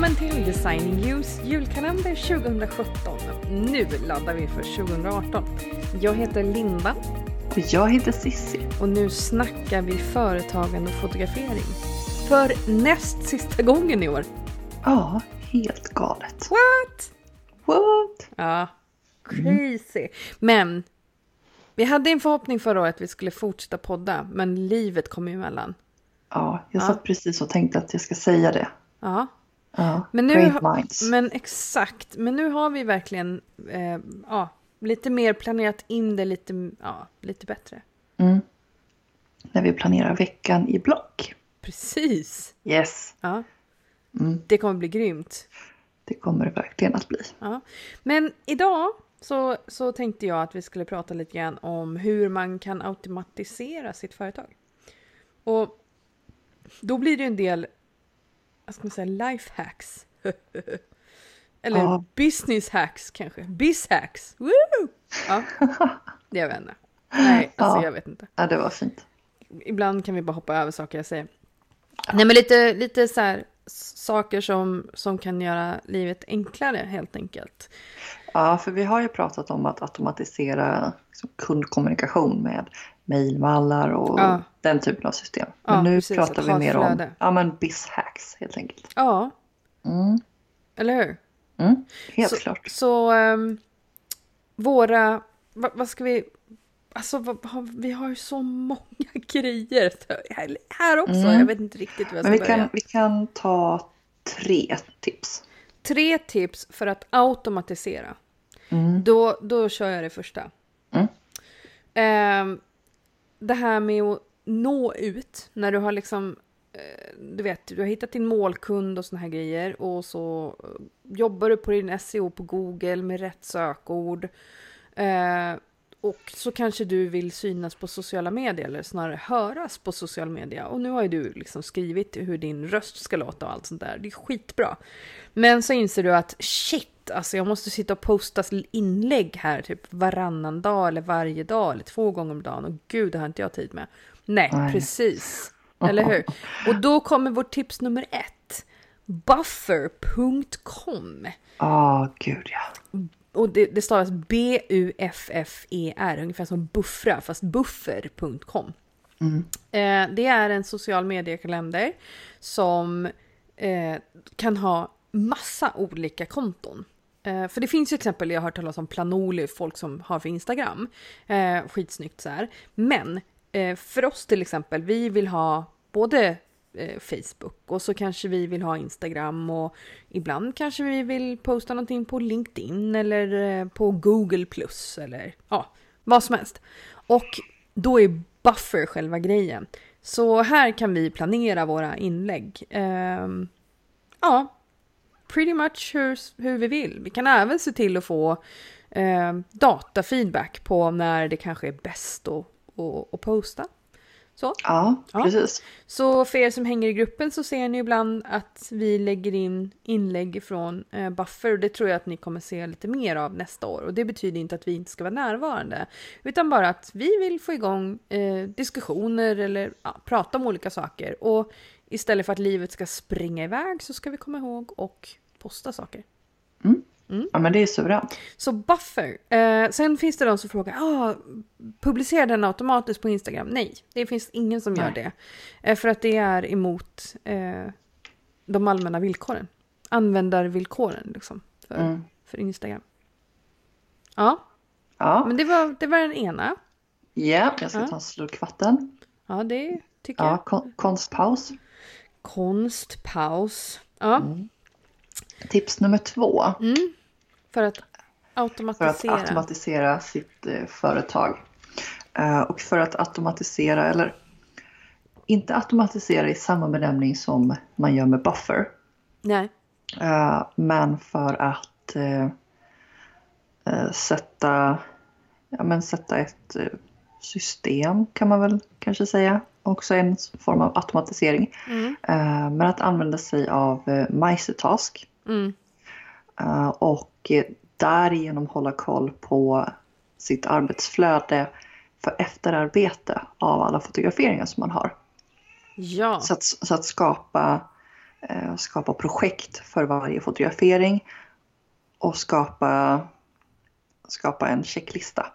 Välkommen till Designing News julkalender 2017. Nu laddar vi för 2018. Jag heter Linda. Och jag heter Sissi. Och nu snackar vi företagande och fotografering. För näst sista gången i år. Ja, helt galet. What? Ja, crazy. Men vi hade en förhoppning förra året att vi skulle fortsätta podda. Men livet kom emellan. Ja, jag satt precis och tänkte att jag ska säga det. Ja. Ja, men nu har vi verkligen lite mer planerat in det lite bättre. Mm. När vi planerar veckan i block. Precis. Yes. Ja. Mm. Det kommer bli grymt. Det kommer verkligen att bli. Ja. Men idag så tänkte jag att vi skulle prata lite grann om hur man kan automatisera sitt företag. Och då blir det en del, vad ska man säga, lifehacks. Eller business hacks kanske. Biz hacks. Woo! Ja, jag vet inte. Nej, alltså jag vet inte. Ja, det var fint. Ibland kan vi bara hoppa över saker jag säger. Ja. Nej, men lite så här saker som kan göra livet enklare helt enkelt. Ja, för vi har ju pratat om att automatisera liksom kundkommunikation med mejlmallar och den typen av system. Men nu precis, pratar vi mer om biz hacks helt enkelt. Ja. Mm. Eller hur? Mm. Helt klart. Så våra, vad ska vi, alltså vi har ju så många grejer här också. Mm. Jag vet inte riktigt vad jag ska börja. Men vi kan ta 3 tips. 3 tips för att automatisera. Mm. Då kör jag det första. Mm. Det här med att nå ut när du har liksom, du har hittat din målkund och såna här grejer och så jobbar du på din SEO på Google med rätt sökord och så kanske du vill synas på sociala medier eller snarare höras på sociala medier och nu har ju du liksom skrivit hur din röst ska låta och allt sånt där, det är skitbra, men så inser du att alltså jag måste sitta och posta inlägg här typ varannan dag eller varje dag eller 2 gånger om dagen. Och gud, det har inte jag tid med. Nej. Precis. Eller hur? Och då kommer vårt tips nummer 1. Buffer.com. Gud ja. Och det stavas Buffer. Ungefär som buffra, fast buffer.com. Mm. Det är en social mediekalender som kan ha massa olika konton. För det finns ju till exempel, jag har hört talas om Planoly, folk som har för Instagram. Skitsnyggt så här. Men för oss till exempel, vi vill ha både Facebook och så kanske vi vill ha Instagram och ibland kanske vi vill posta någonting på LinkedIn eller på Google Plus eller vad som helst. Och då är Buffer själva grejen. Så här kan vi planera våra inlägg. Pretty much hur vi vill. Vi kan även se till att få datafeedback på när det kanske är bäst att posta. Så. Ja, precis. Så för er som hänger i gruppen så ser ni ibland att vi lägger in inlägg från Buffer. Och det tror jag att ni kommer se lite mer av nästa år. Och det betyder inte att vi inte ska vara närvarande. Utan bara att vi vill få igång diskussioner eller prata om olika saker. Och istället för att livet ska springa iväg så ska vi komma ihåg och posta saker. Mm. Mm. Ja, men det är så bra. Så Buffer. Sen finns det de som frågar, publicerar den automatiskt på Instagram? Nej, det finns ingen som gör det. För att det är emot de allmänna villkoren. Användarvillkoren liksom, för Instagram. Ja, men det var den ena. Ja, jag ska ta en slurk vatten. Ja, det är... Ja, konstpaus. Ja. Mm. Tips nummer 2. Mm. För att automatisera sitt företag. Och för att automatisera, eller inte automatisera i samma benämning som man gör med Buffer. Nej. Men för att sätta ett system kan man väl kanske säga. Också en form av automatisering. Mm. Men att använda sig av MeisterTask. Mm. Och därigenom hålla koll på sitt arbetsflöde för efterarbete av alla fotograferingar som man har. Ja. Så att skapa skapa projekt för varje fotografering och skapa en checklista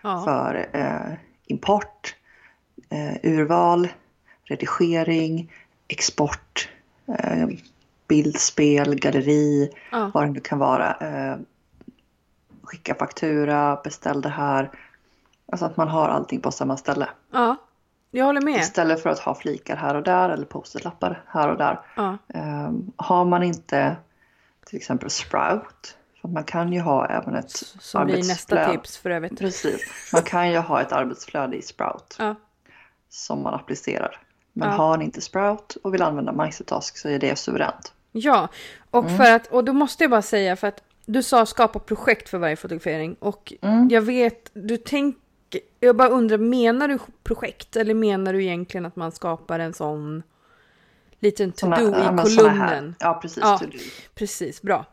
för import, urval, redigering, export, bildspel, galleri, vad det nu kan vara, skicka faktura, beställ det här. Alltså att man har allting på samma ställe. Ja, jag håller med. Istället för att ha flikar här och där eller post-it-lappar här och där. Ja. Har man inte till exempel Sprout, för man kan ju ha även ett som arbetsflöde. Som nästa tips för övrigt. Precis. Man kan ju ha ett arbetsflöde i Sprout som man applicerar. Men har ni inte Sprout och vill använda MeisterTask så är det suveränt. Ja, och, för att, och då måste jag bara säga, för att du sa skapa projekt för varje fotografering. Och jag vet, jag bara undrar, menar du projekt? Eller menar du egentligen att man skapar en sån liten to-do i kolumnen? Ja, precis. Ja, precis, bra.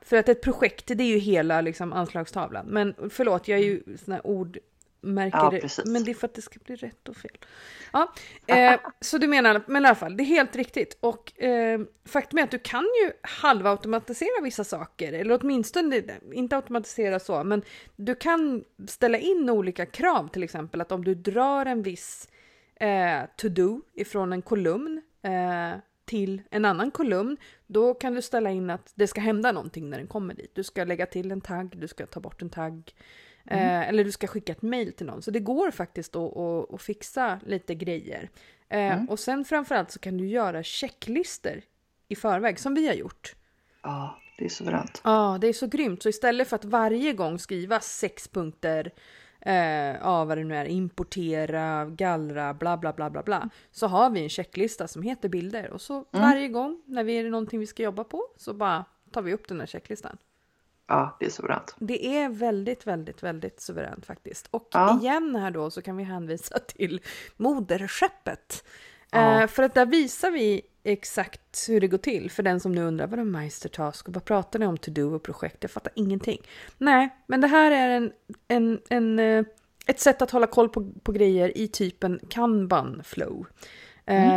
För att ett projekt, det är ju hela liksom, anslagstavlan. Men förlåt, jag är ju sån här ord... men det är för att det ska bli rätt och fel. Ja, så du menar, men i alla fall, det är helt riktigt. Och faktum är att du kan ju halvautomatisera vissa saker, eller åtminstone inte automatisera så, men du kan ställa in olika krav, till exempel att om du drar en viss to-do ifrån en kolumn till en annan kolumn, då kan du ställa in att det ska hända någonting när den kommer dit. Du ska lägga till en tagg, du ska ta bort en tagg, eller du ska skicka ett mejl till någon. Så det går faktiskt att fixa lite grejer. Och sen framförallt så kan du göra checklister i förväg, som vi har gjort. Ja, det är så grymt. Ja, det är så grymt. Så istället för att varje gång skriva 6 punkter vad det nu är, importera, gallra, bla bla bla bla bla, så har vi en checklista som heter bilder. Och så varje gång när vi är någonting vi ska jobba på, så bara tar vi upp den här checklistan. Ja, det är suveränt. Det är väldigt, väldigt, väldigt suveränt faktiskt. Och igen här då så kan vi hänvisa till moderskeppet. För att där visar vi exakt hur det går till. För den som nu undrar, vad är MeisterTask och vad pratar ni om to-do och projekt? Jag fattar ingenting. Nej, men det här är ett sätt att hålla koll på grejer i typen Kanban flow.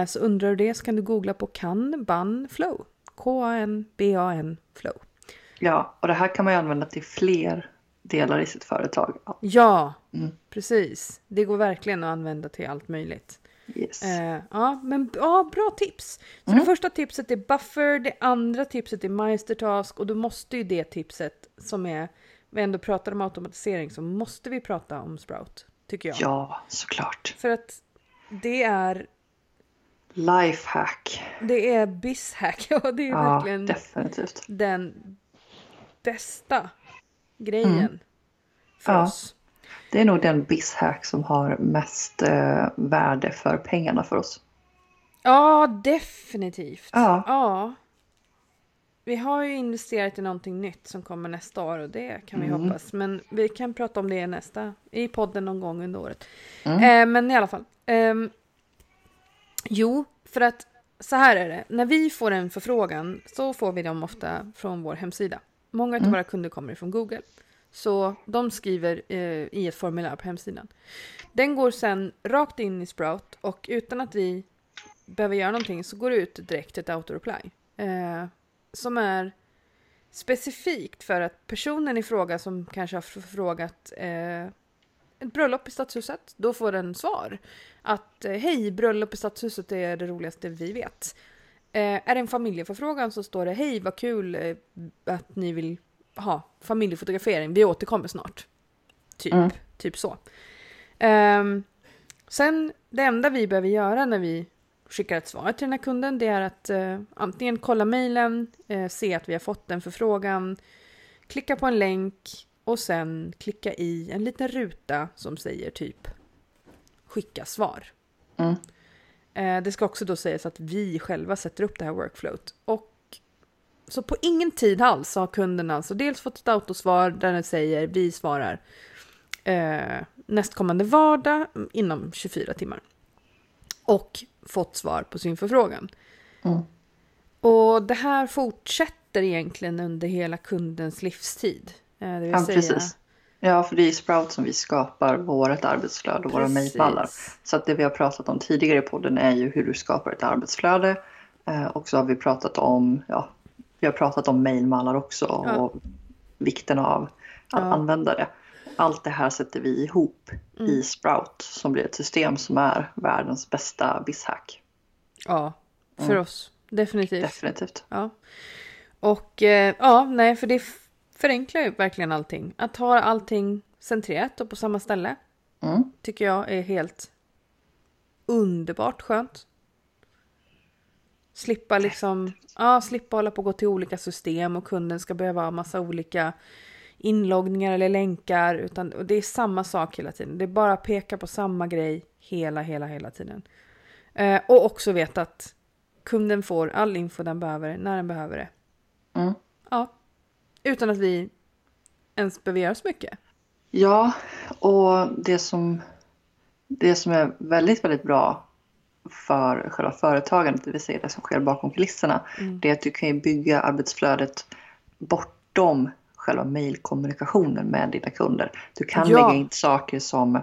Så undrar du det så kan du googla på Kanban flow. K-A-N-B-A-N flow. Ja, och det här kan man ju använda till fler delar i sitt företag. Ja, precis. Det går verkligen att använda till allt möjligt. Yes. Bra tips. Så det första tipset är Buffer, det andra tipset är MeisterTask, och då måste ju det tipset som är, vi ändå pratar om automatisering, så måste vi prata om Sprout, tycker jag. Ja, såklart. För att det är... lifehack. Det är bizhack, ja, det är verkligen definitivt. Den... bästa grejen för oss. Det är nog den bizhack som har mest värde för pengarna för oss. Ja, definitivt. Ja. Vi har ju investerat i någonting nytt som kommer nästa år, och det kan vi hoppas. Men vi kan prata om det i podden någon gång under året. Men i alla fall. För att så här är det. När vi får en förfrågan så får vi dem ofta från vår hemsida. Många av våra kunder kommer från Google. Så de skriver i ett formulär på hemsidan. Den går sen rakt in i Sprout. Och utan att vi behöver göra någonting så går det ut direkt ett autoreply. Som är specifikt för att personen i fråga som kanske har frågat ett bröllop i Stadshuset. Då får den svar att hej, bröllop i Stadshuset är det roligaste vi vet. Är det en familjeförfrågan så står det hej, vad kul att ni vill ha familjefotografering. Vi återkommer snart. Typ så. Sen det enda vi behöver göra när vi skickar ett svar till den här kunden, det är att antingen kolla mejlen, se att vi har fått den förfrågan, klicka på en länk och sen klicka i en liten ruta som säger typ skicka svar. Det ska också då sägas att vi själva sätter upp det här workflowet. Och så på ingen tid alls har kunden alltså dels fått ett autosvar där den säger vi svarar nästkommande vardag inom 24 timmar. Och fått svar på sin förfrågan. Och det här fortsätter egentligen under hela kundens livstid. Det vill säga... precis. Ja, för det är Sprout som vi skapar vårt arbetsflöde och våra mejlmallar. Så att det vi har pratat om tidigare i podden är ju hur du skapar ett arbetsflöde Och så har vi pratat om, mejlmallar också och vikten av att använda det. Allt det här sätter vi ihop i Sprout som blir ett system som är världens bästa bizhack. Ja, för oss. Definitivt. Definitivt. Ja. Och för det förenklar ju verkligen allting. Att ha allting centrerat och på samma ställe tycker jag är helt underbart skönt. Slippa liksom, slippa hålla på och gå till olika system och kunden ska behöva ha massa olika inloggningar eller länkar, utan och det är samma sak hela tiden. Det är bara att peka på samma grej hela tiden. Och också veta att kunden får all info den behöver när den behöver det. Mm. Ja. Utan att vi ens behöver göra så mycket. Ja, och det som är väldigt, väldigt bra för själva företagandet, det vill säga det som sker bakom kulisserna, det är att du kan ju bygga arbetsflödet bortom själva mejlkommunikationen med dina kunder. Du kan lägga in saker som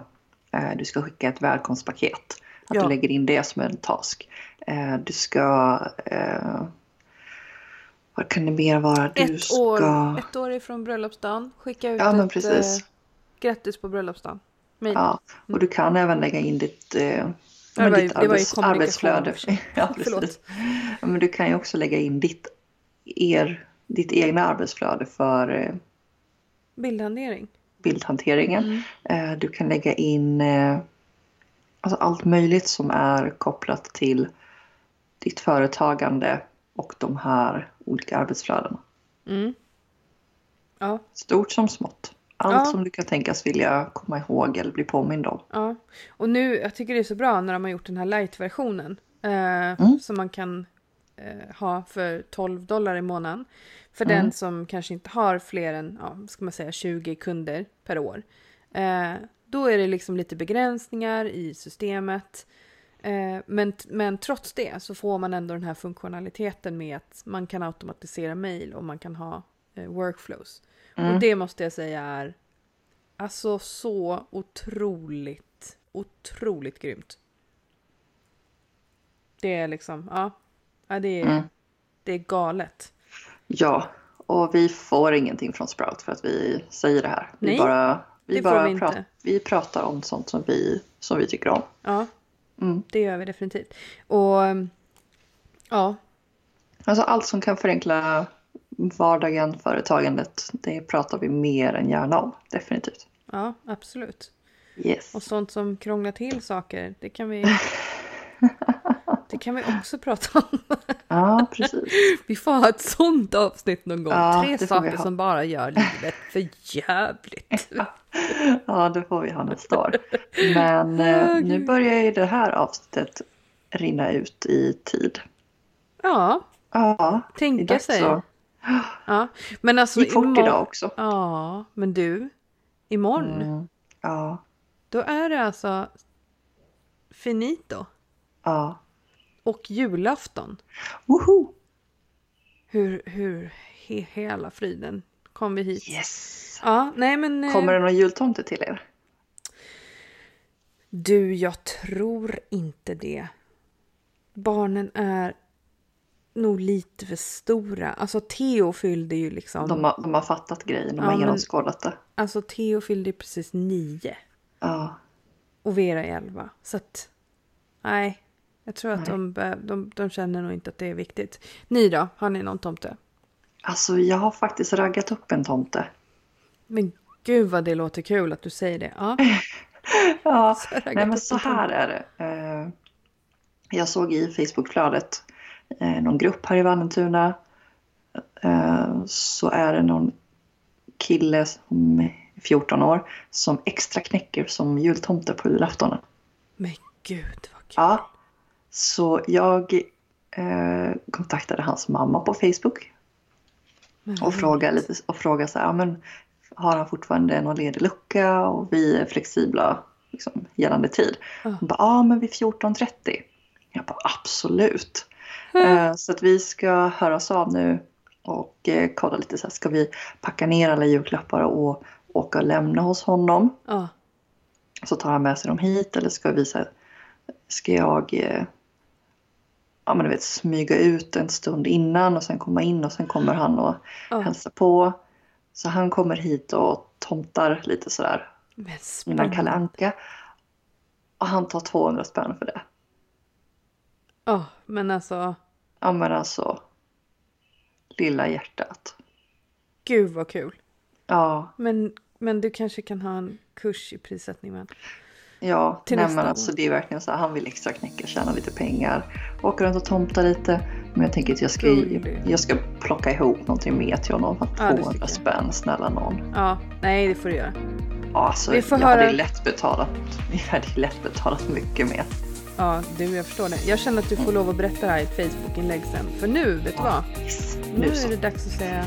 du ska skicka ett välkomstpaket. Att du lägger in det som en task. Du ska... Vad kan det mer vara? Ett år ifrån bröllopsdagen. Skicka ut ett grattis på bröllopsdagen. Mail. Ja, och du kan även lägga in ditt arbetsflöde. Ja, precis. Men du kan ju också lägga in ditt egna arbetsflöde för bildhanteringen. Du kan lägga in allt möjligt som är kopplat till ditt företagande och de här olika arbetsflödena. Mm. Ja. Stort som smått. Allt som du kan tänkas vilja komma ihåg eller bli påmind om. Ja. Och nu, jag tycker det är så bra när de har gjort den här light-versionen som man kan ha för $12 i månaden. För den som kanske inte har fler än 20 kunder per år. Då är det liksom lite begränsningar i systemet. Men trots det så får man ändå den här funktionaliteten med att man kan automatisera mejl och man kan ha workflows. Och det måste jag säga är alltså så otroligt grymt. Det är liksom, det är galet. Ja, och vi får ingenting från Sprout för att vi säger det här. Nej, vi pratar om sånt som vi tycker om. Ja. Det gör vi definitivt. Och alltså allt som kan förenkla vardagen, företagandet, det pratar vi mer än gärna om, definitivt. Ja, absolut. Yes. Och sånt som krånglar till saker, det kan vi också prata om. Ja, precis. Vi får ha ett sånt avsnitt någon gång. Ja, 3 saker som bara gör livet för jävligt. Ja, det får vi ha nästa år. Men nu börjar ju det här avsnittet rinna ut i tid. Ja, tänka sig. Ja, men alltså gick fort idag också. Ja, men du, imorgon. Då är det alltså finito. Ja. Och julafton. Woho! Hur hela friden kom vi hit? Yes! Ja, nej men... Kommer det någon jultomte till er? Du, jag tror inte det. Barnen är nog lite för stora. Alltså Theo fyllde ju liksom... De har fattat grejen, de har genomskådat det. Alltså Theo fyllde ju precis 9. Ja. Och Vera 11. Så att... Nej... Jag tror att de känner nog inte att det är viktigt. Ni då? Har ni någon tomte? Alltså jag har faktiskt raggat upp en tomte. Men gud vad det låter kul att du säger det. Ja, så här är det. Jag såg i Facebookflödet någon grupp här i Vallentuna. Så är det någon kille som är 14 år som extra knäcker som jultomte på julaftonen. Men gud vad kul. Ja. Så jag kontaktade hans mamma på Facebook och frågade så här, men har han fortfarande någon ledig lucka och vi är flexibla liksom, gällande tid. Hon bara, men vid 14:30. Jag bara, absolut. Så att vi ska höras av nu och kolla lite så här, ska vi packa ner alla julklappar och åka och lämna hos honom? Så tar han med sig dem hit eller ska jag ja, men du vet, smyga ut en stund innan och sen komma in och sen kommer han och hälsa på. Så han kommer hit och tomtar lite sådär innan Kalle Anke. Och han tar 200 spänn för det. Ja, men alltså... Ja, men alltså... Lilla hjärtat. Gud vad kul. Ja. Men du kanske kan ha en kurs i prissättning med. Ja, nej, men alltså det är verkligen så här, han vill extra knäcka, tjäna lite pengar. Åker runt och tomta lite. Men jag tänker att jag ska plocka ihop någonting med till honom. 200 spänn, snälla någon. Ja, nej det får du göra. Ja, alltså vi får jag hade lätt betalat mycket mer. Ja, du, jag förstår det. Jag känner att du får lov att berätta det här i ett Facebook-inlägg sen. För nu, vet du vad? Yes, nu är det dags att säga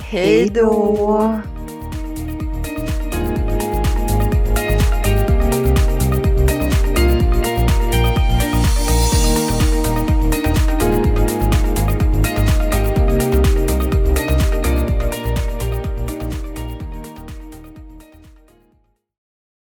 hej då!